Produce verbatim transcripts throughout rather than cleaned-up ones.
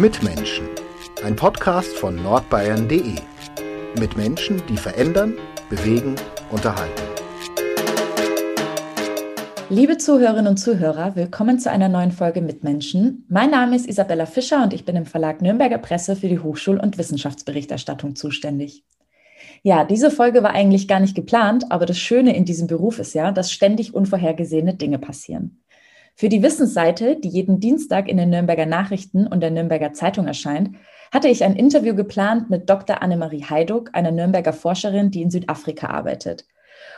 Mit.Menschen, ein Podcast von nordbayern punkt de. Mit Menschen, die verändern, bewegen, unterhalten. Liebe Zuhörerinnen und Zuhörer, willkommen zu einer neuen Folge Mit.Menschen. Mein Name ist Isabella Fischer und ich bin im Verlag Nürnberger Presse für die Hochschul- und Wissenschaftsberichterstattung zuständig. Ja, diese Folge war eigentlich gar nicht geplant, aber das Schöne in diesem Beruf ist ja, dass ständig unvorhergesehene Dinge passieren. Für die Wissensseite, die jeden Dienstag in den Nürnberger Nachrichten und der Nürnberger Zeitung erscheint, hatte ich ein Interview geplant mit Doktor Annemarie Heiduk, einer Nürnberger Forscherin, die in Südafrika arbeitet.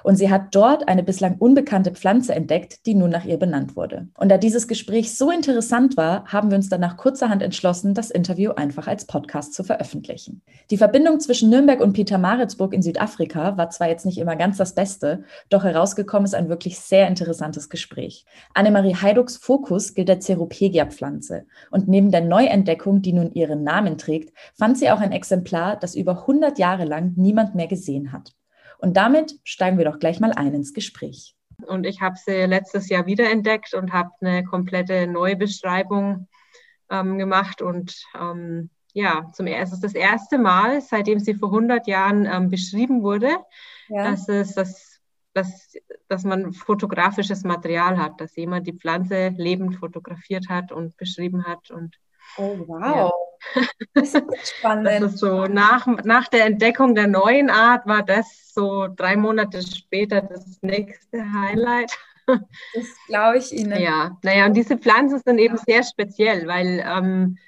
Und sie hat dort eine bislang unbekannte Pflanze entdeckt, die nun nach ihr benannt wurde. Und da dieses Gespräch so interessant war, haben wir uns danach kurzerhand entschlossen, das Interview einfach als Podcast zu veröffentlichen. Die Verbindung zwischen Nürnberg und Pietermaritzburg in Südafrika war zwar jetzt nicht immer ganz das Beste, doch herausgekommen ist ein wirklich sehr interessantes Gespräch. Annemarie Heiduks Fokus gilt der Ceropegia-Pflanze. Und neben der Neuentdeckung, die nun ihren Namen trägt, fand sie auch ein Exemplar, das über hundert Jahre lang niemand mehr gesehen hat. Und damit steigen wir doch gleich mal ein ins Gespräch. Und ich habe sie letztes Jahr wiederentdeckt und habe eine komplette Neubeschreibung ähm, gemacht. Und ähm, ja, zum ersten, es ist das erste Mal, seitdem sie vor hundert Jahren ähm, beschrieben wurde, ja. dass, es, dass, dass, dass man fotografisches Material hat, dass jemand die Pflanze lebend fotografiert hat und beschrieben hat. Und oh, wow. Ja. Das ist spannend. Das ist so, nach, nach der Entdeckung der neuen Art war das so drei Monate später das nächste Highlight. Das glaube ich Ihnen. Ja, naja, und diese Pflanzen sind eben ja. sehr speziell, weil ähm,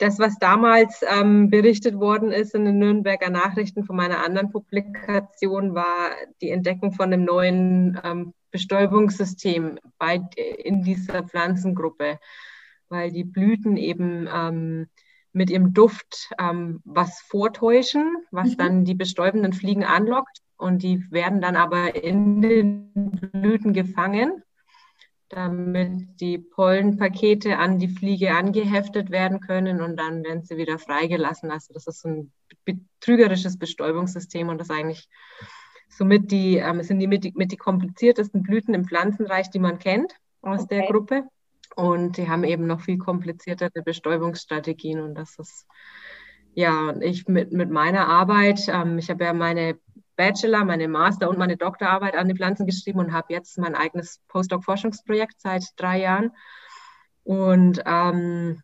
das, was damals ähm, berichtet worden ist in den Nürnberger Nachrichten von meiner anderen Publikation, war die Entdeckung von einem neuen ähm, Bestäubungssystem bei, in dieser Pflanzengruppe, weil die Blüten eben ähm, mit ihrem Duft ähm, was vortäuschen, was mhm. dann die bestäubenden Fliegen anlockt. Und die werden dann aber in den Blüten gefangen, damit die Pollenpakete an die Fliege angeheftet werden können und dann werden sie wieder freigelassen. Also das ist ein betrügerisches Bestäubungssystem und das eigentlich somit die, ähm, sind die mit, die mit die kompliziertesten Blüten im Pflanzenreich, die man kennt aus okay. der Gruppe. Und die haben eben noch viel kompliziertere Bestäubungsstrategien. Und das ist, ja, ich mit, mit meiner Arbeit, ähm, ich habe ja meine Bachelor-, meine Master- und meine Doktorarbeit an die Pflanzen geschrieben und habe jetzt mein eigenes Postdoc-Forschungsprojekt seit drei Jahren. Und ähm,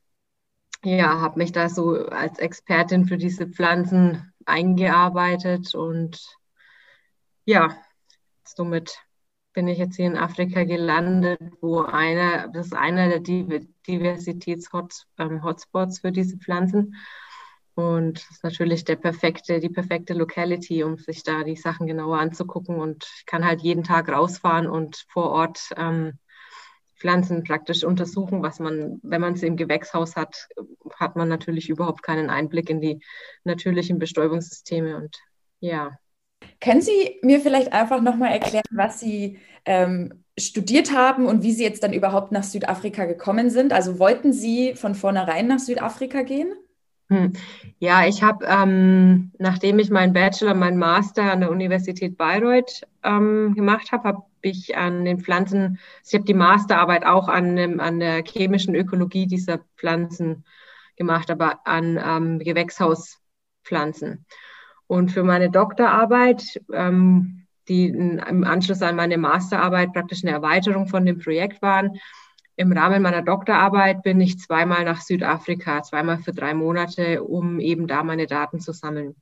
ja, habe mich da so als Expertin für diese Pflanzen eingearbeitet. Und ja, somit bin ich jetzt hier in Afrika gelandet, wo einer, das ist einer der Diversitäts-Hotspots für diese Pflanzen. Und das ist natürlich der perfekte, die perfekte Locality, um sich da die Sachen genauer anzugucken. Und ich kann halt jeden Tag rausfahren und vor Ort ähm, Pflanzen praktisch untersuchen, was man, wenn man sie im Gewächshaus hat, hat man natürlich überhaupt keinen Einblick in die natürlichen Bestäubungssysteme. Und ja. Können Sie mir vielleicht einfach nochmal erklären, was Sie ähm, studiert haben und wie Sie jetzt dann überhaupt nach Südafrika gekommen sind? Also wollten Sie von vornherein nach Südafrika gehen? Hm. Ja, ich habe, ähm, nachdem ich meinen Bachelor, meinen Master an der Universität Bayreuth ähm, gemacht habe, habe ich an den Pflanzen, ich habe die Masterarbeit auch an, dem, an der chemischen Ökologie dieser Pflanzen gemacht, aber an ähm, Gewächshauspflanzen. Und für meine Doktorarbeit, ähm, die im Anschluss an meine Masterarbeit praktisch eine Erweiterung von dem Projekt waren, im Rahmen meiner Doktorarbeit bin ich zweimal nach Südafrika, zweimal für drei Monate, um eben da meine Daten zu sammeln.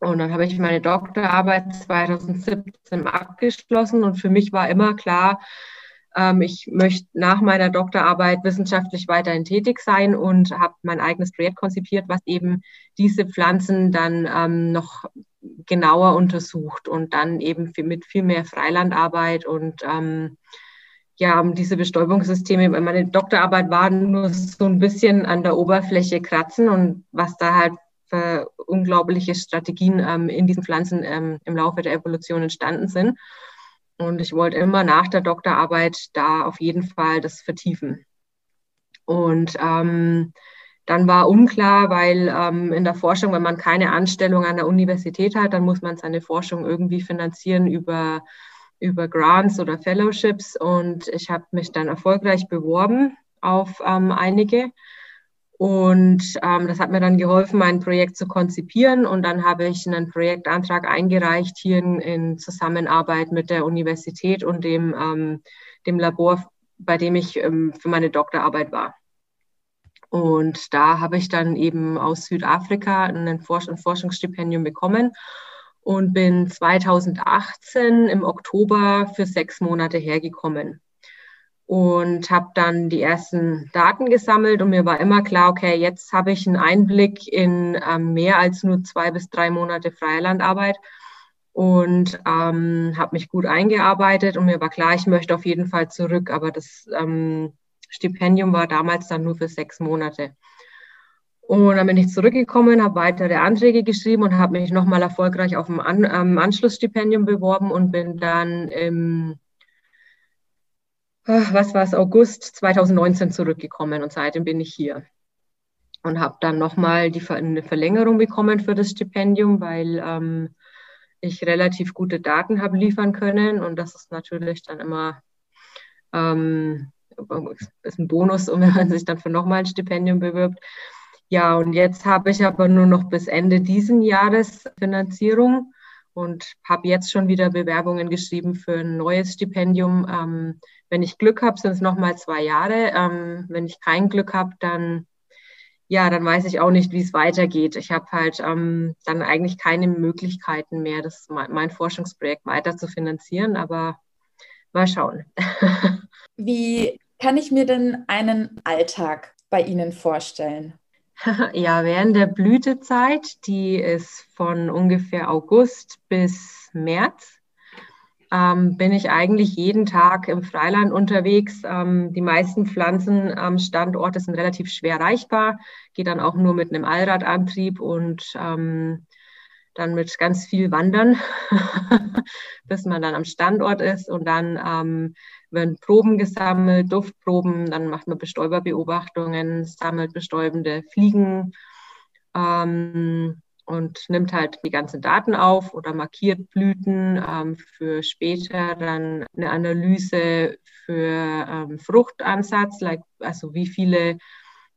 Und dann habe ich meine Doktorarbeit zwanzig siebzehn abgeschlossen und für mich war immer klar, ähm, ich möchte nach meiner Doktorarbeit wissenschaftlich weiterhin tätig sein und habe mein eigenes Projekt konzipiert, was eben diese Pflanzen dann ähm, noch genauer untersucht und dann eben viel, mit viel mehr Freilandarbeit und ähm, ja, diese Bestäubungssysteme. Meine Doktorarbeit war nur so ein bisschen an der Oberfläche kratzen und was da halt für unglaubliche Strategien ähm, in diesen Pflanzen ähm, im Laufe der Evolution entstanden sind. Und ich wollte immer nach der Doktorarbeit da auf jeden Fall das vertiefen. Und ähm, dann war unklar, weil ähm, in der Forschung, wenn man keine Anstellung an der Universität hat, dann muss man seine Forschung irgendwie finanzieren über, über Grants oder Fellowships. Und ich habe mich dann erfolgreich beworben auf ähm, einige Und ähm, das hat mir dann geholfen, mein Projekt zu konzipieren. Und dann habe ich einen Projektantrag eingereicht hier in, in Zusammenarbeit mit der Universität und dem, ähm, dem Labor, bei dem ich ähm, für meine Doktorarbeit war. Und da habe ich dann eben aus Südafrika ein Forsch- und Forschungsstipendium bekommen und bin zweitausendachtzehn im Oktober für sechs Monate hergekommen. Und habe dann die ersten Daten gesammelt und mir war immer klar, okay, jetzt habe ich einen Einblick in ähm, mehr als nur zwei bis drei Monate freie Landarbeit und ähm, habe mich gut eingearbeitet und mir war klar, ich möchte auf jeden Fall zurück, aber das ähm, Stipendium war damals dann nur für sechs Monate. Und dann bin ich zurückgekommen, habe weitere Anträge geschrieben und habe mich nochmal erfolgreich auf ein An- ähm, Anschlussstipendium beworben und bin dann im was war es, August zweitausendneunzehn zurückgekommen und seitdem bin ich hier. Und habe dann nochmal die Ver- eine Verlängerung bekommen für das Stipendium, weil ähm, ich relativ gute Daten habe liefern können und das ist natürlich dann immer ähm, ist ein Bonus, wenn man sich dann für nochmal ein Stipendium bewirbt. Ja, und jetzt habe ich aber nur noch bis Ende diesen Jahres Finanzierung und habe jetzt schon wieder Bewerbungen geschrieben für ein neues Stipendium. Ähm, Wenn ich Glück habe, sind es nochmal zwei Jahre. Ähm, wenn ich kein Glück habe, dann, ja, dann weiß ich auch nicht, wie es weitergeht. Ich habe halt ähm, dann eigentlich keine Möglichkeiten mehr, das, mein Forschungsprojekt weiter zu finanzieren. Aber mal schauen. Wie kann ich mir denn einen Alltag bei Ihnen vorstellen? Ja, während der Blütezeit, die ist von ungefähr August bis März, Ähm, bin ich eigentlich jeden Tag im Freiland unterwegs. Ähm, die meisten Pflanzenstandorte ähm, sind relativ schwer erreichbar, geht dann auch nur mit einem Allradantrieb und ähm, dann mit ganz viel Wandern, bis man dann am Standort ist. Und dann ähm, werden Proben gesammelt, Duftproben, dann macht man Bestäuberbeobachtungen, sammelt bestäubende Fliegen ähm, und nimmt halt die ganzen Daten auf oder markiert Blüten ähm, für später dann eine Analyse für ähm, Fruchtansatz, like, also wie viele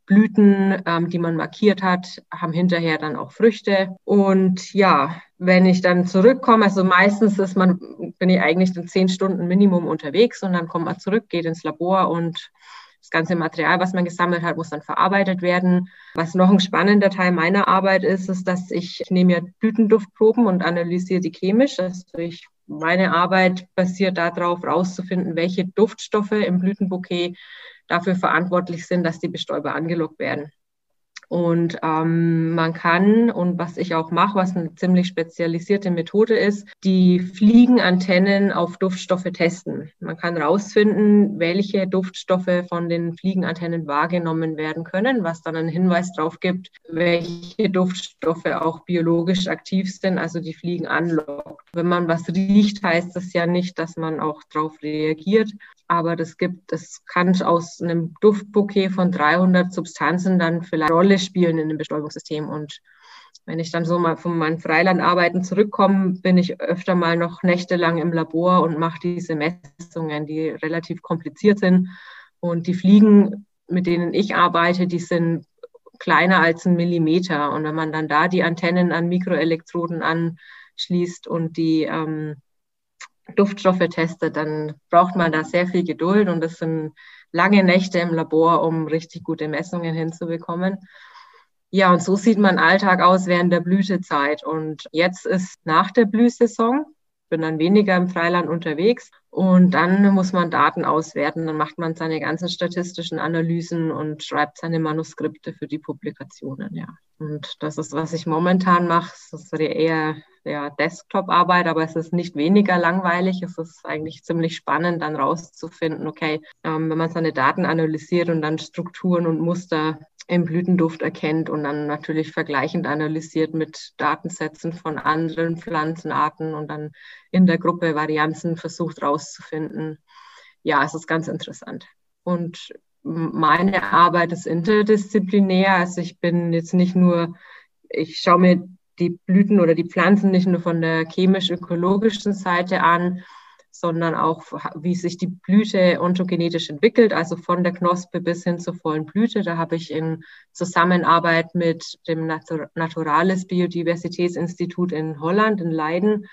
Blüten, ähm, die man markiert hat, haben hinterher dann auch Früchte. Und ja, wenn ich dann zurückkomme, also meistens ist man, bin ich eigentlich dann zehn Stunden Minimum unterwegs und dann kommt man zurück, geht ins Labor und das ganze Material, was man gesammelt hat, muss dann verarbeitet werden. Was noch ein spannender Teil meiner Arbeit ist, ist, dass ich, ich nehme ja Blütenduftproben und analysiere die chemisch. Also ich, meine Arbeit basiert darauf, herauszufinden, welche Duftstoffe im Blütenbouquet dafür verantwortlich sind, dass die Bestäuber angelockt werden. Und ähm, man kann, und was ich auch mache, was eine ziemlich spezialisierte Methode ist, die Fliegenantennen auf Duftstoffe testen. Man kann herausfinden, welche Duftstoffe von den Fliegenantennen wahrgenommen werden können, was dann einen Hinweis darauf gibt, welche Duftstoffe auch biologisch aktiv sind, also die Fliegen anlockt. Wenn man was riecht, heißt das ja nicht, dass man auch darauf reagiert. Aber das gibt, das kann aus einem Duftbouquet von dreihundert Substanzen dann vielleicht eine Rolle spielen in dem Bestäubungssystem. Und wenn ich dann so mal von meinen Freilandarbeiten zurückkomme, bin ich öfter mal noch nächtelang im Labor und mache diese Messungen, die relativ kompliziert sind. Und die Fliegen, mit denen ich arbeite, die sind kleiner als ein Millimeter. Und wenn man dann da die Antennen an Mikroelektroden anschließt und die ähm, Duftstoffe testet, dann braucht man da sehr viel Geduld und das sind lange Nächte im Labor, um richtig gute Messungen hinzubekommen. Ja, und so sieht mein Alltag aus während der Blütezeit und jetzt ist nach der Blühsaison, bin dann weniger im Freiland unterwegs und dann muss man Daten auswerten, dann macht man seine ganzen statistischen Analysen und schreibt seine Manuskripte für die Publikationen, ja. Und das ist, was ich momentan mache, das ist eher ja, Desktop-Arbeit, aber es ist nicht weniger langweilig, es ist eigentlich ziemlich spannend, dann rauszufinden, okay, ähm, wenn man seine Daten analysiert und dann Strukturen und Muster im Blütenduft erkennt und dann natürlich vergleichend analysiert mit Datensätzen von anderen Pflanzenarten und dann in der Gruppe Varianzen versucht rauszufinden. Ja, es ist ganz interessant. Und meine Arbeit ist interdisziplinär, also ich bin jetzt nicht nur, ich schaue mir die Blüten oder die Pflanzen nicht nur von der chemisch-ökologischen Seite an, sondern auch, wie sich die Blüte ontogenetisch entwickelt, also von der Knospe bis hin zur vollen Blüte. Da habe ich in Zusammenarbeit mit dem Natur- Naturales Biodiversitätsinstitut in Holland, in Leiden,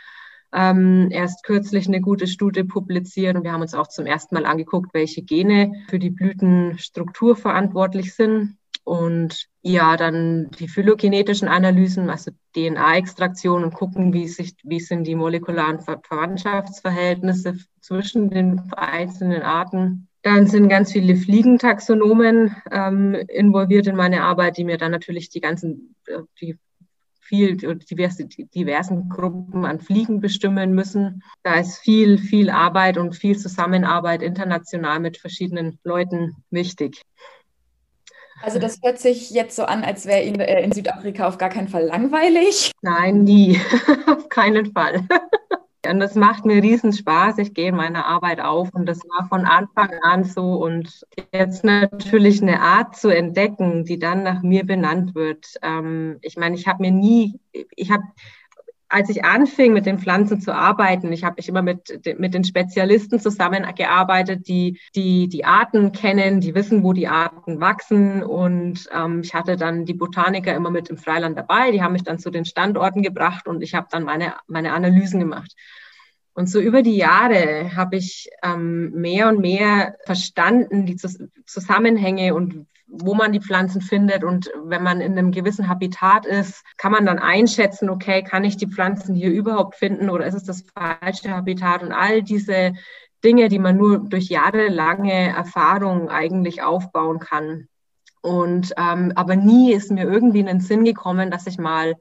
ähm, erst kürzlich eine gute Studie publiziert. Und wir haben uns auch zum ersten Mal angeguckt, welche Gene für die Blütenstruktur verantwortlich sind. Und ja, dann die phylogenetischen Analysen, also D N A-Extraktion und gucken, wie, sich, wie sind die molekularen Ver- Verwandtschaftsverhältnisse zwischen den einzelnen Arten. Dann sind ganz viele Fliegentaxonomen ähm, involviert in meine Arbeit, die mir dann natürlich die ganzen, die viel diverse, diversen Gruppen an Fliegen bestimmen müssen. Da ist viel, viel Arbeit und viel Zusammenarbeit international mit verschiedenen Leuten wichtig. Also das hört sich jetzt so an, als wäre Ihnen in Südafrika auf gar keinen Fall langweilig. Nein, nie. Auf keinen Fall. Und das macht mir riesen Spaß. Ich gehe in meiner Arbeit auf und das war von Anfang an so. Und jetzt natürlich eine Art zu entdecken, die dann nach mir benannt wird. Ich meine, ich habe mir nie, ich habe, als ich anfing mit den Pflanzen zu arbeiten, ich habe mich immer mit, mit den Spezialisten zusammengearbeitet, die, die die Arten kennen, die wissen, wo die Arten wachsen. Und ähm, ich hatte dann die Botaniker immer mit im Freiland dabei. Die haben mich dann zu den Standorten gebracht und ich habe dann meine, meine Analysen gemacht. Und so über die Jahre habe ich ähm, mehr und mehr verstanden, die Zus- Zusammenhänge und wo man die Pflanzen findet. Und wenn man in einem gewissen Habitat ist, kann man dann einschätzen, okay, kann ich die Pflanzen hier überhaupt finden oder ist es das falsche Habitat? Und all diese Dinge, die man nur durch jahrelange Erfahrung eigentlich aufbauen kann. Und ähm, aber nie ist mir irgendwie in den Sinn gekommen, dass ich mal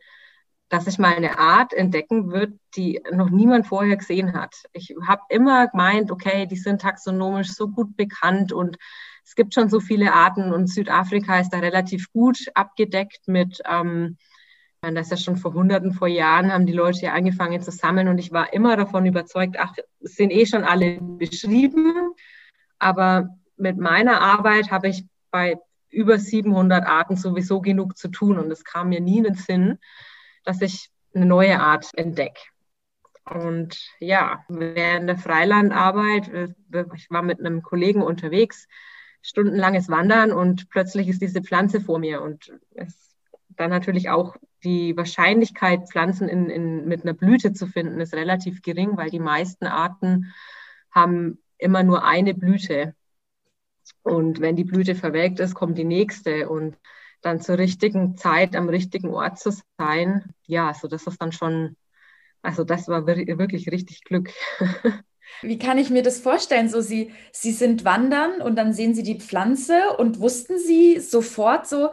dass ich mal eine Art entdecken wird, die noch niemand vorher gesehen hat. Ich habe immer gemeint, okay, die sind taxonomisch so gut bekannt und es gibt schon so viele Arten und Südafrika ist da relativ gut abgedeckt mit, ähm, das ist ja schon vor Hunderten, vor Jahren haben die Leute ja angefangen zu sammeln und ich war immer davon überzeugt, ach, sind eh schon alle beschrieben, aber mit meiner Arbeit habe ich bei über siebenhundert Arten sowieso genug zu tun und es kam mir nie in den Sinn, dass ich eine neue Art entdecke. Und ja, während der Freilandarbeit, ich war mit einem Kollegen unterwegs, stundenlanges Wandern und plötzlich ist diese Pflanze vor mir. Und es, dann natürlich auch die Wahrscheinlichkeit, Pflanzen in, in, mit einer Blüte zu finden, ist relativ gering, weil die meisten Arten haben immer nur eine Blüte. Und wenn die Blüte verwelkt ist, kommt die nächste und dann zur richtigen Zeit am richtigen Ort zu sein, ja, also das ist dann schon, also das war wirklich richtig Glück. Wie kann ich mir das vorstellen? So Sie, Sie sind wandern und dann sehen Sie die Pflanze und wussten Sie sofort so,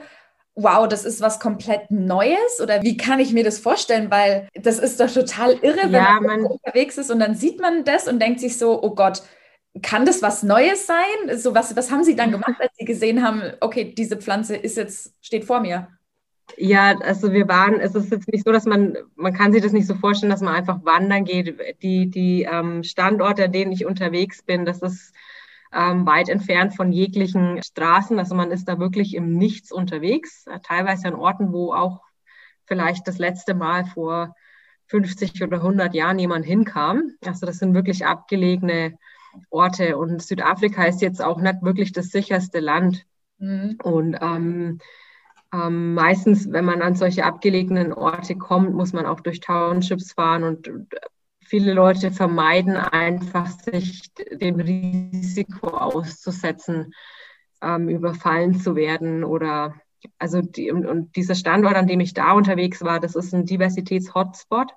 wow, das ist was komplett Neues? Oder wie kann ich mir das vorstellen? Weil das ist doch total irre, wenn ja, man, man unterwegs ist und dann sieht man das und denkt sich so, oh Gott, kann das was Neues sein? So was, was haben Sie dann gemacht, als Sie gesehen haben, okay, diese Pflanze ist jetzt, steht vor mir? Ja, also wir waren, es ist jetzt nicht so, dass man, man kann sich das nicht so vorstellen, dass man einfach wandern geht. Die, die ähm, Standorte, an denen ich unterwegs bin, das ist ähm, weit entfernt von jeglichen Straßen. Also man ist da wirklich im Nichts unterwegs, teilweise an Orten, wo auch vielleicht das letzte Mal vor fünfzig oder hundert Jahren jemand hinkam. Also das sind wirklich abgelegene Orte und Südafrika ist jetzt auch nicht wirklich das sicherste Land. Mhm. Und ähm, ähm, meistens, wenn man an solche abgelegenen Orte kommt, muss man auch durch Townships fahren und viele Leute vermeiden einfach, sich dem Risiko auszusetzen, ähm, überfallen zu werden oder also die, und, und dieser Standort, an dem ich da unterwegs war, das ist ein Diversitäts-Hotspot.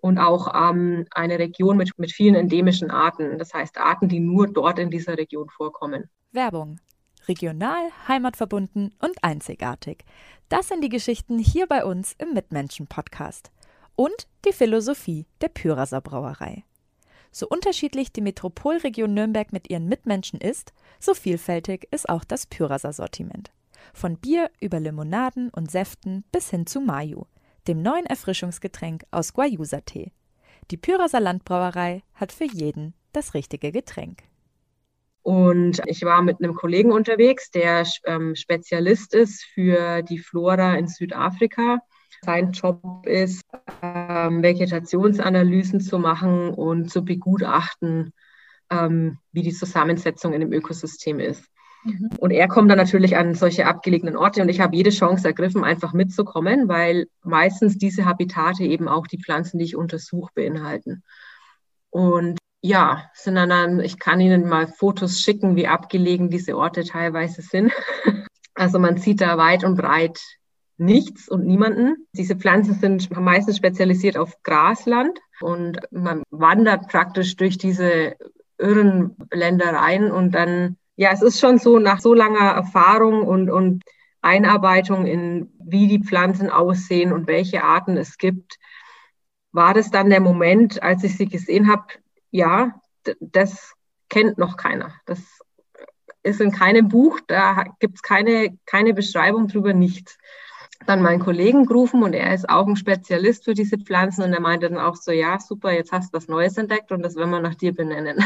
Und auch ähm, eine Region mit, mit vielen endemischen Arten. Das heißt Arten, die nur dort in dieser Region vorkommen. Werbung. Regional, heimatverbunden und einzigartig. Das sind die Geschichten hier bei uns im Mit.Menschen-Podcast. Und die Philosophie der Pyraser Brauerei. So unterschiedlich die Metropolregion Nürnberg mit ihren Mitmenschen ist, so vielfältig ist auch das Pyraser Sortiment. Von Bier über Limonaden und Säften bis hin zu Mayu, dem neuen Erfrischungsgetränk aus Guayusa-Tee. Die Pyraser Landbrauerei hat für jeden das richtige Getränk. Und ich war mit einem Kollegen unterwegs, der ähm, Spezialist ist für die Flora in Südafrika. Sein Job ist, ähm, Vegetationsanalysen zu machen und zu begutachten, ähm, wie die Zusammensetzung in dem Ökosystem ist. Mhm. Und er kommt dann natürlich an solche abgelegenen Orte und ich habe jede Chance ergriffen, einfach mitzukommen, weil meistens diese Habitate eben auch die Pflanzen, die ich untersuche, beinhalten. Und ja, sind dann, ich kann Ihnen mal Fotos schicken, wie abgelegen diese Orte teilweise sind. Also man sieht da weit und breit nichts und niemanden. Diese Pflanzen sind meistens spezialisiert auf Grasland und man wandert praktisch durch diese irren Ländereien und dann, ja, es ist schon so, nach so langer Erfahrung und, und Einarbeitung in, wie die Pflanzen aussehen und welche Arten es gibt, war das dann der Moment, als ich sie gesehen habe, ja, das kennt noch keiner. Das ist in keinem Buch, da gibt es keine, keine Beschreibung drüber, nichts. Dann meinen Kollegen gerufen und er ist auch ein Spezialist für diese Pflanzen und er meinte dann auch so, ja, super, jetzt hast du was Neues entdeckt und das werden wir nach dir benennen.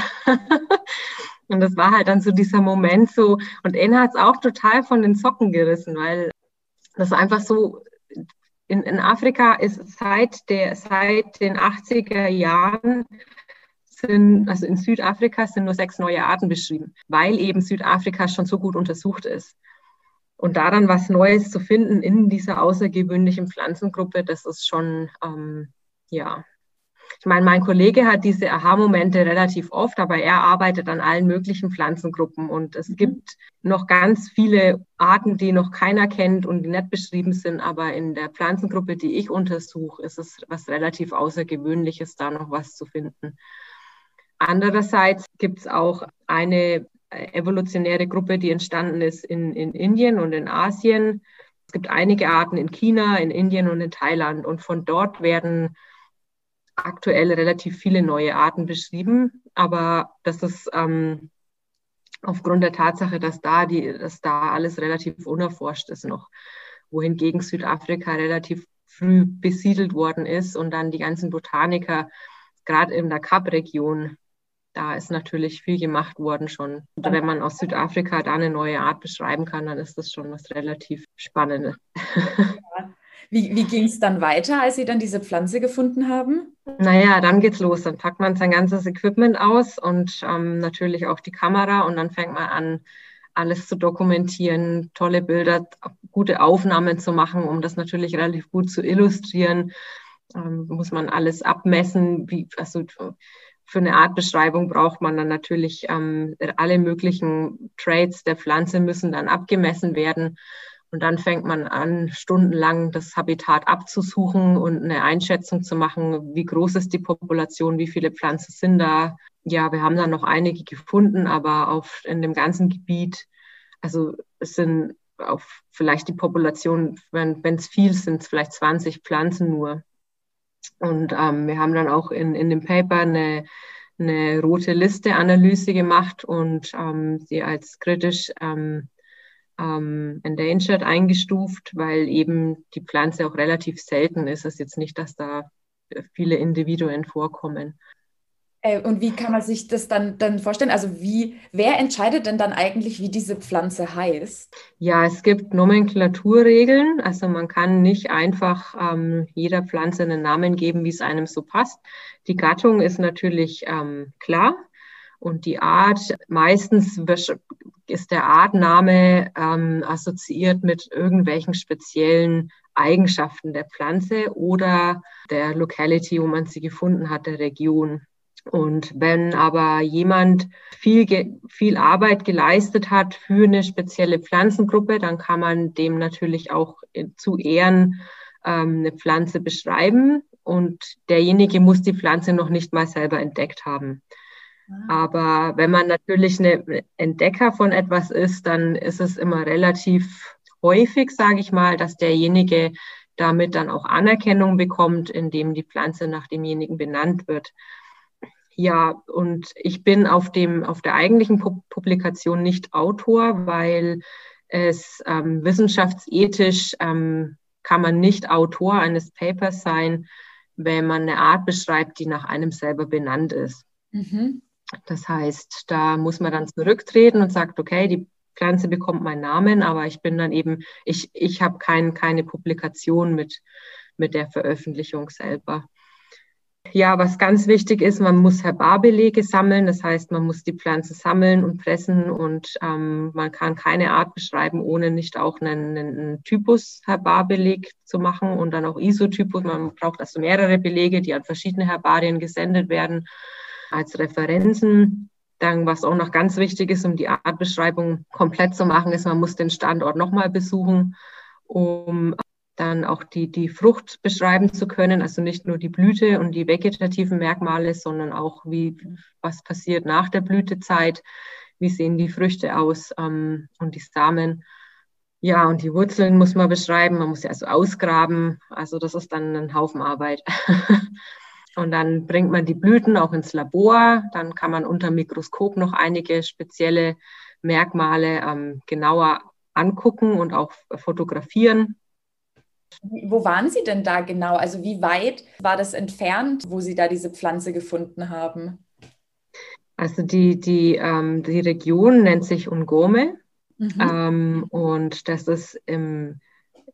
Und das war halt dann so dieser Moment so, und er hat es auch total von den Socken gerissen, weil das einfach so, in, in Afrika ist seit, der, seit den achtziger Jahren, sind, also in Südafrika sind nur sechs neue Arten beschrieben, weil eben Südafrika schon so gut untersucht ist. Und daran was Neues zu finden in dieser außergewöhnlichen Pflanzengruppe, das ist schon, ähm, ja. Ich meine, mein Kollege hat diese Aha-Momente relativ oft, aber er arbeitet an allen möglichen Pflanzengruppen und es gibt noch ganz viele Arten, die noch keiner kennt und die nicht beschrieben sind, aber in der Pflanzengruppe, die ich untersuche, ist es was relativ Außergewöhnliches, da noch was zu finden. Andererseits gibt es auch eine evolutionäre Gruppe, die entstanden ist in, in Indien und in Asien. Es gibt einige Arten in China, in Indien und in Thailand. Und von dort werden aktuell relativ viele neue Arten beschrieben. Aber das ist ähm, aufgrund der Tatsache, dass da, die, dass da alles relativ unerforscht ist noch. Wohingegen Südafrika relativ früh besiedelt worden ist und dann die ganzen Botaniker, gerade in der Kap-Region, da ist natürlich viel gemacht worden schon. Und wenn man aus Südafrika da eine neue Art beschreiben kann, dann ist das schon was relativ Spannendes. Ja. Wie, wie ging es dann weiter, als Sie dann diese Pflanze gefunden haben? Naja, dann geht's los. Dann packt man sein ganzes Equipment aus und ähm, natürlich auch die Kamera und dann fängt man an, alles zu dokumentieren, tolle Bilder, gute Aufnahmen zu machen, um das natürlich relativ gut zu illustrieren. Ähm, muss man alles abmessen, wie, also für eine Artbeschreibung braucht man dann natürlich, ähm, alle möglichen Traits der Pflanze müssen dann abgemessen werden. Und dann fängt man an, stundenlang das Habitat abzusuchen und eine Einschätzung zu machen, wie groß ist die Population, wie viele Pflanzen sind da. Ja, wir haben dann noch einige gefunden, aber auf, in dem ganzen Gebiet, also es sind auf vielleicht die Population, wenn es viel sind, es vielleicht zwanzig Pflanzen nur. Und ähm, wir haben dann auch in, in dem Paper eine, eine rote Liste-Analyse gemacht und ähm, sie als kritisch ähm, ähm, endangered eingestuft, weil eben die Pflanze auch relativ selten ist. Es ist jetzt nicht, dass da viele Individuen vorkommen. Äh, und wie kann man sich das dann, dann vorstellen? Also wie, wer entscheidet denn dann eigentlich, wie diese Pflanze heißt? Ja, es gibt Nomenklaturregeln. Also man kann nicht einfach ähm, jeder Pflanze einen Namen geben, wie es einem so passt. Die Gattung ist natürlich ähm, klar und die Art, meistens ist der Artname ähm, assoziiert mit irgendwelchen speziellen Eigenschaften der Pflanze oder der Locality, wo man sie gefunden hat, der Region. Und wenn aber jemand viel, viel Arbeit geleistet hat für eine spezielle Pflanzengruppe, dann kann man dem natürlich auch zu Ehren ähm, eine Pflanze beschreiben und derjenige muss die Pflanze noch nicht mal selber entdeckt haben. Aber wenn man natürlich ein Entdecker von etwas ist, dann ist es immer relativ häufig, sage ich mal, dass derjenige damit dann auch Anerkennung bekommt, indem die Pflanze nach demjenigen benannt wird. Ja, und ich bin auf dem, auf der eigentlichen Publikation nicht Autor, weil es ähm, wissenschaftsethisch ähm, kann man nicht Autor eines Papers sein, wenn man eine Art beschreibt, die nach einem selber benannt ist. Mhm. Das heißt, da muss man dann zurücktreten und sagt, okay, die Pflanze bekommt meinen Namen, aber ich bin dann eben, ich, ich habe kein, keine Publikation mit, mit der Veröffentlichung selber. Ja, was ganz wichtig ist, man muss Herbarbelege sammeln, das heißt, man muss die Pflanze sammeln und pressen und ähm, man kann keine Art beschreiben, ohne nicht auch einen, einen Typus-Herbarbeleg zu machen und dann auch Isotypus. Man braucht also mehrere Belege, die an verschiedene Herbarien gesendet werden als Referenzen. Dann, was auch noch ganz wichtig ist, um die Artbeschreibung komplett zu machen, ist, man muss den Standort nochmal besuchen, um dann auch die, die Frucht beschreiben zu können, also nicht nur die Blüte und die vegetativen Merkmale, sondern auch, wie was passiert nach der Blütezeit, wie sehen die Früchte aus ähm, und die Samen. Ja, und die Wurzeln muss man beschreiben, man muss sie also ausgraben, also das ist dann ein Haufen Arbeit. Und dann bringt man die Blüten auch ins Labor, dann kann man unter dem Mikroskop noch einige spezielle Merkmale ähm, genauer angucken und auch fotografieren. Wo waren Sie denn da genau? Also wie weit war das entfernt, wo Sie da diese Pflanze gefunden haben? Also die, die, ähm, die Region nennt sich Ngome, mhm. ähm, und das ist im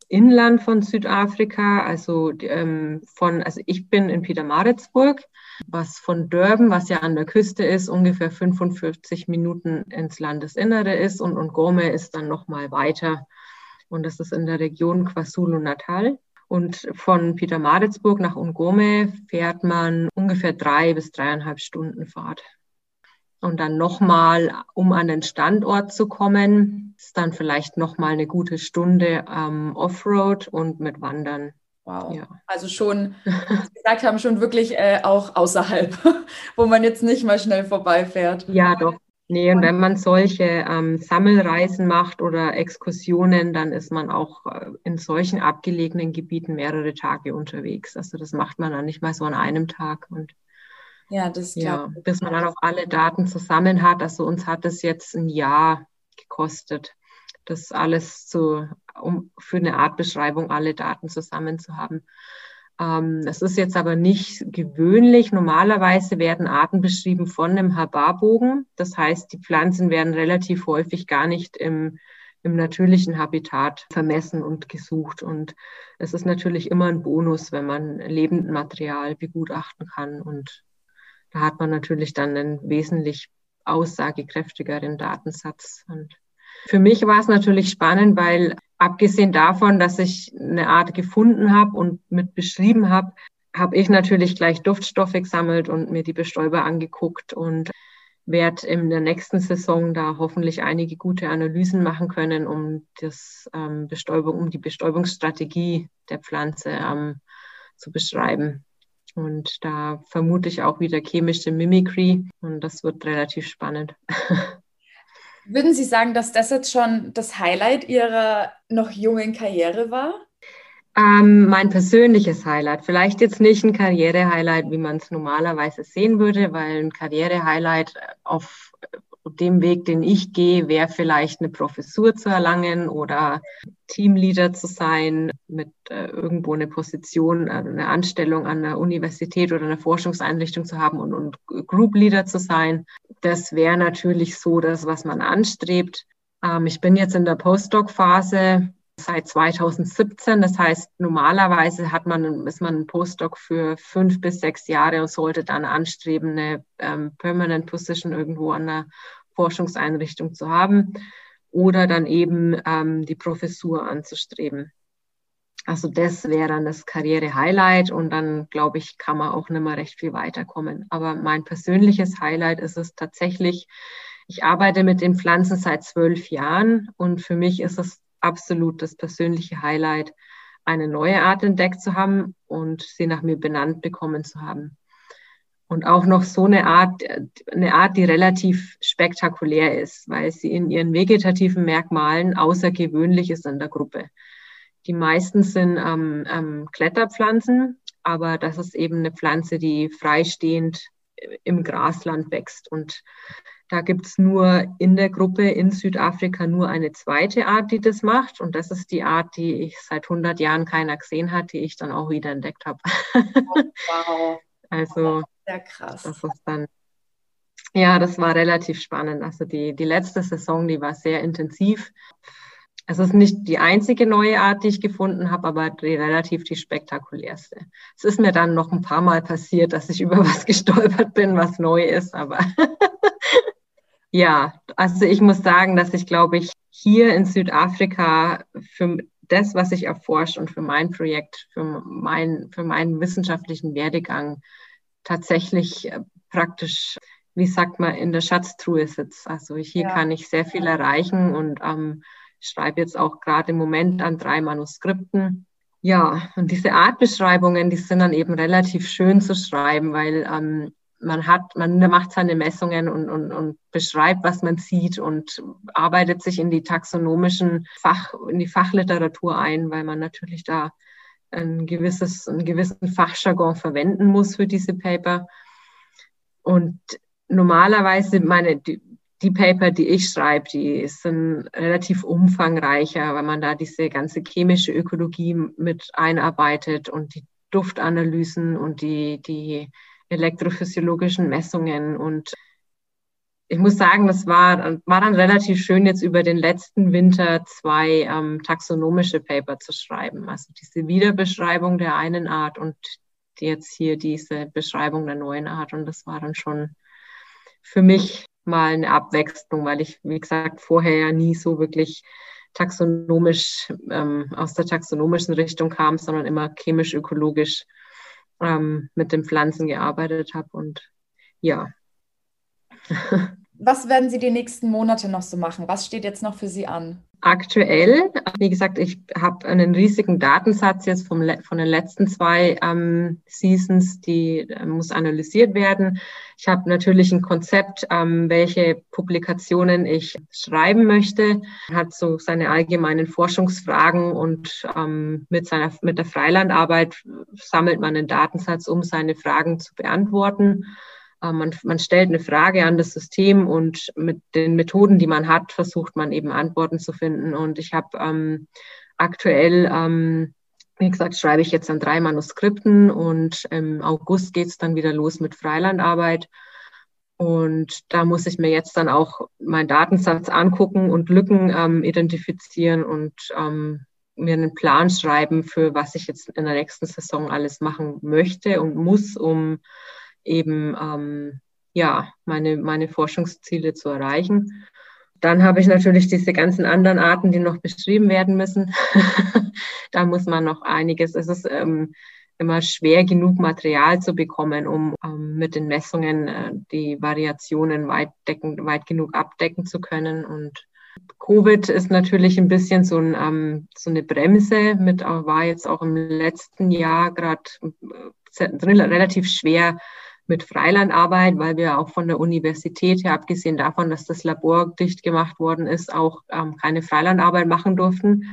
Inland von Südafrika. Also, ähm, von, also ich bin in Pietermaritzburg, was von Durban, was ja an der Küste ist, ungefähr fünfundvierzig Minuten ins Landesinnere ist, und Ngome ist dann nochmal weiter. Und das ist in der Region KwaZulu-Natal. Und von Pietermaritzburg nach Ngome fährt man ungefähr drei bis dreieinhalb Stunden Fahrt. Und dann nochmal, um an den Standort zu kommen, ist dann vielleicht nochmal eine gute Stunde ähm, Offroad und mit Wandern. Wow, ja. Also schon, wie Sie gesagt haben, schon wirklich äh, auch außerhalb, wo man jetzt nicht mal schnell vorbeifährt. Ja, doch. Nee, und wenn man solche ähm, Sammelreisen macht oder Exkursionen, dann ist man auch äh, in solchen abgelegenen Gebieten mehrere Tage unterwegs. Also das macht man dann nicht mal so an einem Tag. Und ja, das ja, bis man dann auch alle Daten zusammen hat. Also uns hat es jetzt ein Jahr gekostet, das alles zu, um für eine Artbeschreibung alle Daten zusammen zu haben. Das ist jetzt aber nicht gewöhnlich. Normalerweise werden Arten beschrieben von einem Herbarbogen. Das heißt, die Pflanzen werden relativ häufig gar nicht im, im natürlichen Habitat vermessen und gesucht. Und es ist natürlich immer ein Bonus, wenn man lebendes Material begutachten kann. Und da hat man natürlich dann einen wesentlich aussagekräftigeren Datensatz. Und für mich war es natürlich spannend, weil abgesehen davon, dass ich eine Art gefunden habe und mit beschrieben habe, habe ich natürlich gleich Duftstoffe gesammelt und mir die Bestäuber angeguckt und werde in der nächsten Saison da hoffentlich einige gute Analysen machen können, um, das, ähm, Bestäubung, um die Bestäubungsstrategie der Pflanze ähm, zu beschreiben. Und da vermute ich auch wieder chemische Mimikry, und das wird relativ spannend. Würden Sie sagen, dass das jetzt schon das Highlight Ihrer noch jungen Karriere war? Ähm, mein persönliches Highlight. Vielleicht jetzt nicht ein Karriere-Highlight, wie man es normalerweise sehen würde, weil ein Karriere-Highlight auf dem Weg, den ich gehe, wäre vielleicht eine Professur zu erlangen oder Teamleader zu sein, mit äh, irgendwo eine Position, eine Anstellung an der Universität oder einer Forschungseinrichtung zu haben und, und Group Leader zu sein. Das wäre natürlich so das, was man anstrebt. Ähm, ich bin jetzt in der Postdoc-Phase seit zweitausendsiebzehn. Das heißt, normalerweise hat man, ist man ein Postdoc für fünf bis sechs Jahre und sollte dann anstreben, eine ähm, Permanent Position irgendwo an einer Forschungseinrichtung zu haben oder dann eben ähm, die Professur anzustreben. Also das wäre dann das Karriere-Highlight, und dann, glaube ich, kann man auch nicht mehr recht viel weiterkommen. Aber mein persönliches Highlight ist es tatsächlich, ich arbeite mit den Pflanzen seit zwölf Jahren, und für mich ist es absolut das persönliche Highlight, eine neue Art entdeckt zu haben und sie nach mir benannt bekommen zu haben. Und auch noch so eine Art, eine Art, die relativ spektakulär ist, weil sie in ihren vegetativen Merkmalen außergewöhnlich ist in der Gruppe. Die meisten sind ähm, ähm, Kletterpflanzen, aber das ist eben eine Pflanze, die freistehend im Grasland wächst, und da gibt es nur in der Gruppe in Südafrika nur eine zweite Art, die das macht. Und das ist die Art, die ich seit hundert Jahren keiner gesehen hat, die ich dann auch wieder entdeckt habe. Wow. Also, sehr krass. Das ist dann, ja, das war relativ spannend. Also die, die letzte Saison, die war sehr intensiv. Es ist nicht die einzige neue Art, die ich gefunden habe, aber die relativ die spektakulärste. Es ist mir dann noch ein paar Mal passiert, dass ich über was gestolpert bin, was neu ist, aber ja, also ich muss sagen, dass ich, glaube ich, hier in Südafrika für das, was ich erforscht und für mein Projekt, für, mein, für meinen wissenschaftlichen Werdegang tatsächlich praktisch, wie sagt man, in der Schatztruhe sitze. Also hier ja. kann ich sehr viel erreichen und ähm, ich schreibe jetzt auch gerade im Moment an drei Manuskripten. Ja, und diese Artbeschreibungen, die sind dann eben relativ schön zu schreiben, weil ähm, man hat, man macht seine Messungen und, und, und beschreibt, was man sieht und arbeitet sich in die taxonomischen Fach, in die Fachliteratur ein, weil man natürlich da ein gewisses, einen gewissen Fachjargon verwenden muss für diese Paper. Und normalerweise meine die, Die Paper, die ich schreibe, die sind relativ umfangreicher, weil man da diese ganze chemische Ökologie mit einarbeitet und die Duftanalysen und die, die elektrophysiologischen Messungen. Und ich muss sagen, das war, war dann relativ schön, jetzt über den letzten Winter zwei ähm, taxonomische Paper zu schreiben. Also diese Wiederbeschreibung der einen Art und jetzt hier diese Beschreibung der neuen Art. Und das war dann schon für mich mal eine Abwechslung, weil ich, wie gesagt, vorher ja nie so wirklich taxonomisch, ähm, aus der taxonomischen Richtung kam, sondern immer chemisch-ökologisch ähm, mit den Pflanzen gearbeitet habe und ja. Was werden Sie die nächsten Monate noch so machen? Was steht jetzt noch für Sie an? Aktuell, wie gesagt, ich habe einen riesigen Datensatz jetzt vom, von den letzten zwei ähm, Seasons, die äh, muss analysiert werden. Ich habe natürlich ein Konzept, ähm, welche Publikationen ich schreiben möchte. Man hat so seine allgemeinen Forschungsfragen und ähm, mit, seiner, mit der Freilandarbeit sammelt man einen Datensatz, um seine Fragen zu beantworten. Man, man stellt eine Frage an das System und mit den Methoden, die man hat, versucht man eben Antworten zu finden. Und ich habe ähm, aktuell, ähm, wie gesagt, schreibe ich jetzt an drei Manuskripten und im August geht es dann wieder los mit Freilandarbeit. Und da muss ich mir jetzt dann auch meinen Datensatz angucken und Lücken ähm, identifizieren und ähm, mir einen Plan schreiben, für was ich jetzt in der nächsten Saison alles machen möchte und muss, um eben ähm, ja, meine, meine Forschungsziele zu erreichen. Dann habe ich natürlich diese ganzen anderen Arten, die noch beschrieben werden müssen. Da muss man noch einiges, es ist ähm, immer schwer genug Material zu bekommen, um ähm, mit den Messungen äh, die Variationen weit, decken, weit genug abdecken zu können. Und Covid ist natürlich ein bisschen so, ein, ähm, so eine Bremse, mit, war jetzt auch im letzten Jahr gerade äh, relativ schwer mit Freilandarbeit, weil wir auch von der Universität her, abgesehen davon, dass das Labor dicht gemacht worden ist, auch ähm, keine Freilandarbeit machen durften.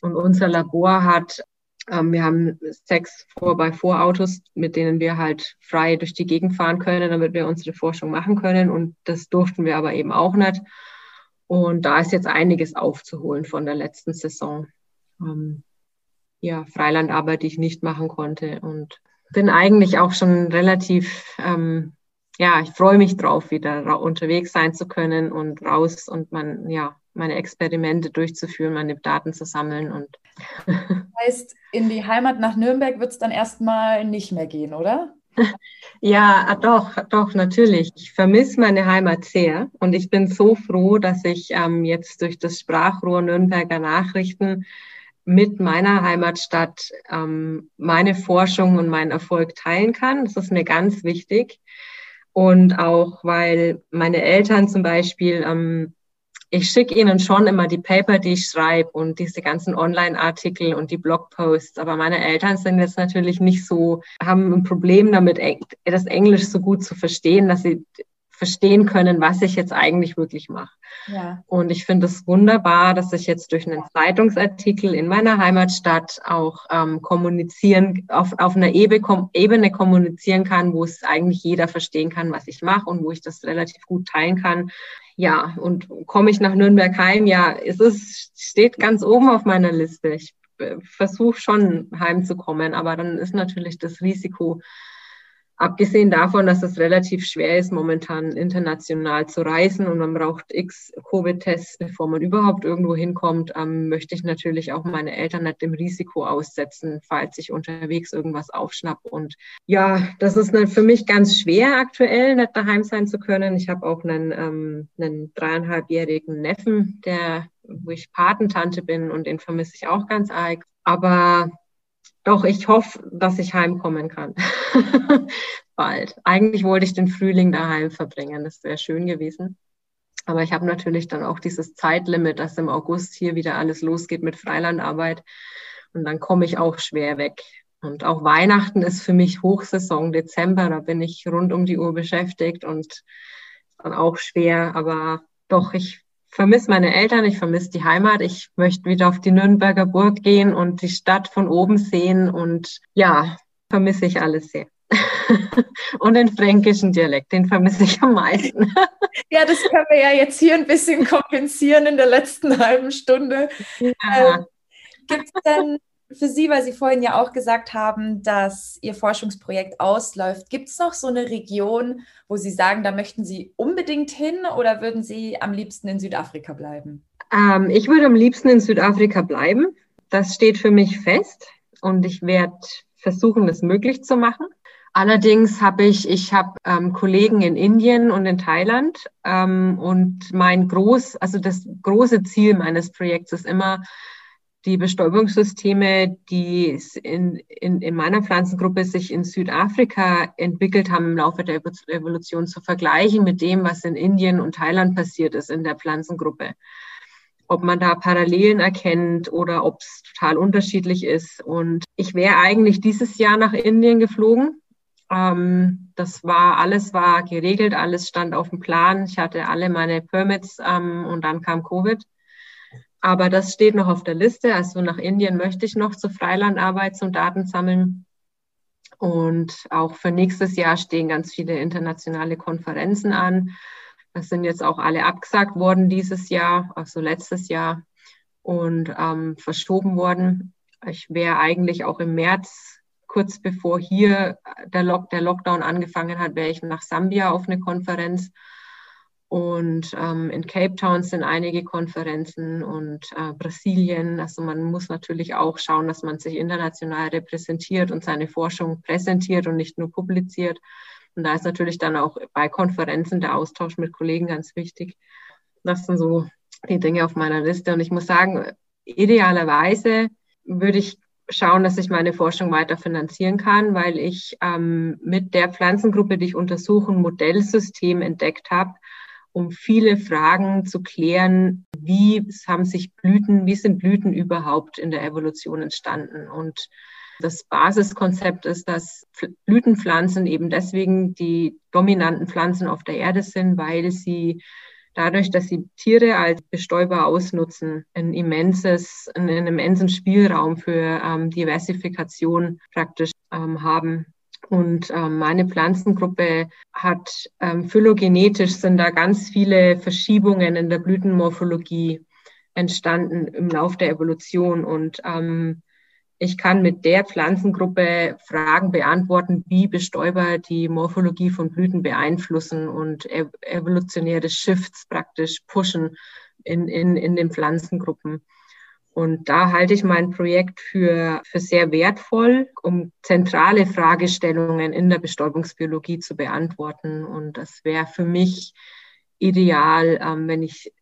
Und unser Labor hat, ähm, wir haben sechs Four by Four Autos, mit denen wir halt frei durch die Gegend fahren können, damit wir unsere Forschung machen können. Und das durften wir aber eben auch nicht. Und da ist jetzt einiges aufzuholen von der letzten Saison. Ähm, ja, Freilandarbeit, die ich nicht machen konnte und bin eigentlich auch schon relativ, ähm, ja, ich freue mich drauf, wieder ra- unterwegs sein zu können und raus und man, ja, meine Experimente durchzuführen, meine Daten zu sammeln. Und das heißt, in die Heimat nach Nürnberg wird es dann erstmal nicht mehr gehen, oder? Ja, doch, doch, natürlich. Ich vermisse meine Heimat sehr und ich bin so froh, dass ich ähm, jetzt durch das Sprachrohr Nürnberger Nachrichten mit meiner Heimatstadt ähm, meine Forschung und meinen Erfolg teilen kann. Das ist mir ganz wichtig. Und auch, weil meine Eltern zum Beispiel, ähm, ich schicke ihnen schon immer die Paper, die ich schreibe und diese ganzen Online-Artikel und die Blogposts. Aber meine Eltern sind jetzt natürlich nicht so, haben ein Problem damit, das Englisch so gut zu verstehen, dass sie verstehen können, was ich jetzt eigentlich wirklich mache. Ja. Und ich finde es wunderbar, dass ich jetzt durch einen Zeitungsartikel in meiner Heimatstadt auch ähm, kommunizieren, auf, auf einer Ebene kommunizieren kann, wo es eigentlich jeder verstehen kann, was ich mache und wo ich das relativ gut teilen kann. Ja, und komme ich nach Nürnberg heim? Ja, es ist, steht ganz oben auf meiner Liste. Ich äh, versuche schon heimzukommen, aber dann ist natürlich das Risiko, Abgesehen davon, dass es relativ schwer ist, momentan international zu reisen und man braucht x Covid-Tests, bevor man überhaupt irgendwo hinkommt, ähm, möchte ich natürlich auch meine Eltern nicht dem Risiko aussetzen, falls ich unterwegs irgendwas aufschnapp. Und ja, das ist für mich ganz schwer aktuell, nicht daheim sein zu können. Ich habe auch einen, ähm, einen dreieinhalbjährigen Neffen, der, wo ich Patentante bin, und den vermisse ich auch ganz arg. Aber doch, ich hoffe, dass ich heimkommen kann. Bald. Eigentlich wollte ich den Frühling daheim verbringen. Das wäre schön gewesen. Aber ich habe natürlich dann auch dieses Zeitlimit, dass im August hier wieder alles losgeht mit Freilandarbeit. Und dann komme ich auch schwer weg. Und auch Weihnachten ist für mich Hochsaison, Dezember. Da bin ich rund um die Uhr beschäftigt und dann auch schwer. Aber doch, ich vermisse meine Eltern, ich vermisse die Heimat, ich möchte wieder auf die Nürnberger Burg gehen und die Stadt von oben sehen und ja, vermisse ich alles sehr. Und den fränkischen Dialekt, den vermisse ich am meisten. Ja, das können wir ja jetzt hier ein bisschen kompensieren in der letzten halben Stunde. Ja. Ähm, gibt es denn für Sie, weil Sie vorhin ja auch gesagt haben, dass Ihr Forschungsprojekt ausläuft, gibt es noch so eine Region, wo Sie sagen, da möchten Sie unbedingt hin, oder würden Sie am liebsten in Südafrika bleiben? Ähm, ich würde am liebsten in Südafrika bleiben. Das steht für mich fest und ich werde versuchen, das möglich zu machen. Allerdings habe ich, ich habe ähm, Kollegen in Indien und in Thailand ähm, und mein groß, also das große Ziel meines Projekts ist immer, die Bestäubungssysteme, die in, in, in meiner Pflanzengruppe sich in Südafrika entwickelt haben, im Laufe der Evolution zu vergleichen mit dem, was in Indien und Thailand passiert ist in der Pflanzengruppe. Ob man da Parallelen erkennt oder ob es total unterschiedlich ist. Und ich wäre eigentlich dieses Jahr nach Indien geflogen. Ähm, das war, alles war geregelt, alles stand auf dem Plan. Ich hatte alle meine Permits ähm, und dann kam Covid. Aber das steht noch auf der Liste. Also nach Indien möchte ich noch zur Freilandarbeit, zum Datensammeln. Und auch für nächstes Jahr stehen ganz viele internationale Konferenzen an. Das sind jetzt auch alle abgesagt worden dieses Jahr, also letztes Jahr, und ähm, verschoben worden. Ich wäre eigentlich auch im März, kurz bevor hier der, Lock, der Lockdown angefangen hat, wäre ich nach Sambia auf eine Konferenz. Und ähm, in Cape Town sind einige Konferenzen und äh, Brasilien. Also man muss natürlich auch schauen, dass man sich international repräsentiert und seine Forschung präsentiert und nicht nur publiziert. Und da ist natürlich dann auch bei Konferenzen der Austausch mit Kollegen ganz wichtig. Das sind so die Dinge auf meiner Liste. Und ich muss sagen, idealerweise würde ich schauen, dass ich meine Forschung weiter finanzieren kann, weil ich ähm, mit der Pflanzengruppe, die ich untersuche, ein Modellsystem entdeckt habe, um viele Fragen zu klären, wie haben sich Blüten, wie sind Blüten überhaupt in der Evolution entstanden? Und das Basiskonzept ist, dass Blütenpflanzen eben deswegen die dominanten Pflanzen auf der Erde sind, weil sie dadurch, dass sie Tiere als Bestäuber ausnutzen, ein immenses, einen immensen Spielraum für ähm, Diversifikation praktisch ähm, haben. Und ähm, meine Pflanzengruppe hat ähm, phylogenetisch sind da ganz viele Verschiebungen in der Blütenmorphologie entstanden im Lauf der Evolution. Und ähm, ich kann mit der Pflanzengruppe Fragen beantworten, wie Bestäuber die Morphologie von Blüten beeinflussen und ev- evolutionäre Shifts praktisch pushen in, in, in den Pflanzengruppen. Und da halte ich mein Projekt für, für sehr wertvoll, um zentrale Fragestellungen in der Bestäubungsbiologie zu beantworten. Und das wäre für mich ideal, ähm, wenn ich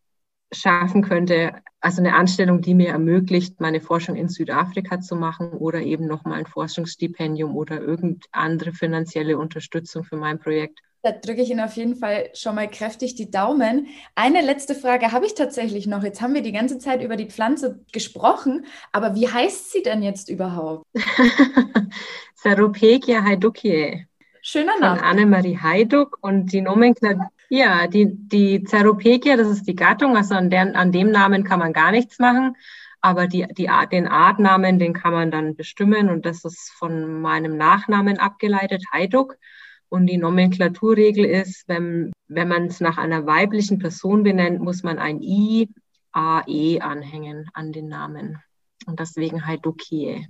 schaffen könnte, also eine Anstellung, die mir ermöglicht, meine Forschung in Südafrika zu machen oder eben nochmal ein Forschungsstipendium oder irgendeine andere finanzielle Unterstützung für mein Projekt. Da drücke ich Ihnen auf jeden Fall schon mal kräftig die Daumen. Eine letzte Frage habe ich tatsächlich noch. Jetzt haben wir die ganze Zeit über die Pflanze gesprochen, aber wie heißt sie denn jetzt überhaupt? Ceropegia heidukie. Schöner Name. Von Annemarie Heiduk und die Nomenklatur. Ja, die, die Ceropegia, das ist die Gattung, also an, der, an dem Namen kann man gar nichts machen, aber die, die Art, den Artnamen, den kann man dann bestimmen und das ist von meinem Nachnamen abgeleitet, Heiduk. Und die Nomenklaturregel ist, wenn, wenn man es nach einer weiblichen Person benennt, muss man ein I, A, E anhängen an den Namen. Und deswegen Heidukie.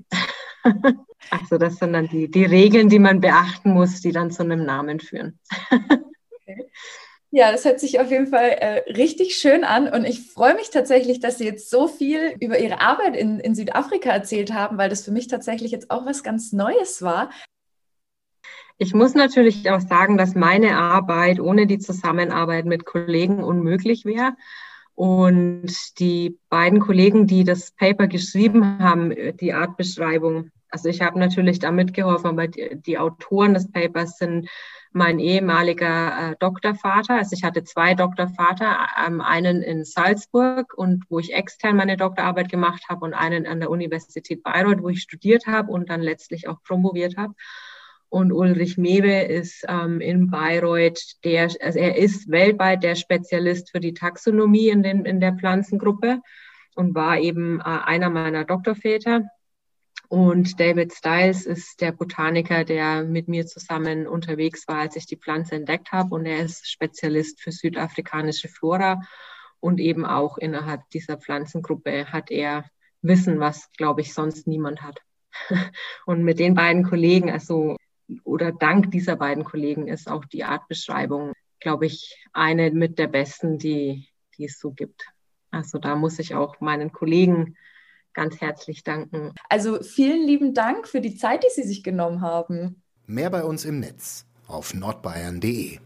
Also das sind dann die, die Regeln, die man beachten muss, die dann zu einem Namen führen. Okay. Ja, das hört sich auf jeden Fall äh, richtig schön an und ich freue mich tatsächlich, dass Sie jetzt so viel über Ihre Arbeit in, in Südafrika erzählt haben, weil das für mich tatsächlich jetzt auch was ganz Neues war. Ich muss natürlich auch sagen, dass meine Arbeit ohne die Zusammenarbeit mit Kollegen unmöglich wäre. Und die beiden Kollegen, die das Paper geschrieben haben, die Artbeschreibung, also ich habe natürlich da mitgeholfen, aber die, die Autoren des Papers sind mein ehemaliger äh, Doktorvater. Also ich hatte zwei Doktorvater, ähm, einen in Salzburg, und wo ich extern meine Doktorarbeit gemacht habe, und einen an der Universität Bayreuth, wo ich studiert habe und dann letztlich auch promoviert habe. Und Ulrich Mebe ist ähm, in Bayreuth, der, also er ist weltweit der Spezialist für die Taxonomie in, den, in der Pflanzengruppe und war eben äh, einer meiner Doktorväter. Und David Stiles ist der Botaniker, der mit mir zusammen unterwegs war, als ich die Pflanze entdeckt habe. Und er ist Spezialist für südafrikanische Flora. Und eben auch innerhalb dieser Pflanzengruppe hat er Wissen, was, glaube ich, sonst niemand hat. Und mit den beiden Kollegen, also oder dank dieser beiden Kollegen, ist auch die Artbeschreibung, glaube ich, eine mit der besten, die, die es so gibt. Also da muss ich auch meinen Kollegen ganz herzlich danken. Also vielen lieben Dank für die Zeit, die Sie sich genommen haben. Mehr bei uns im Netz auf nordbayern punkt de.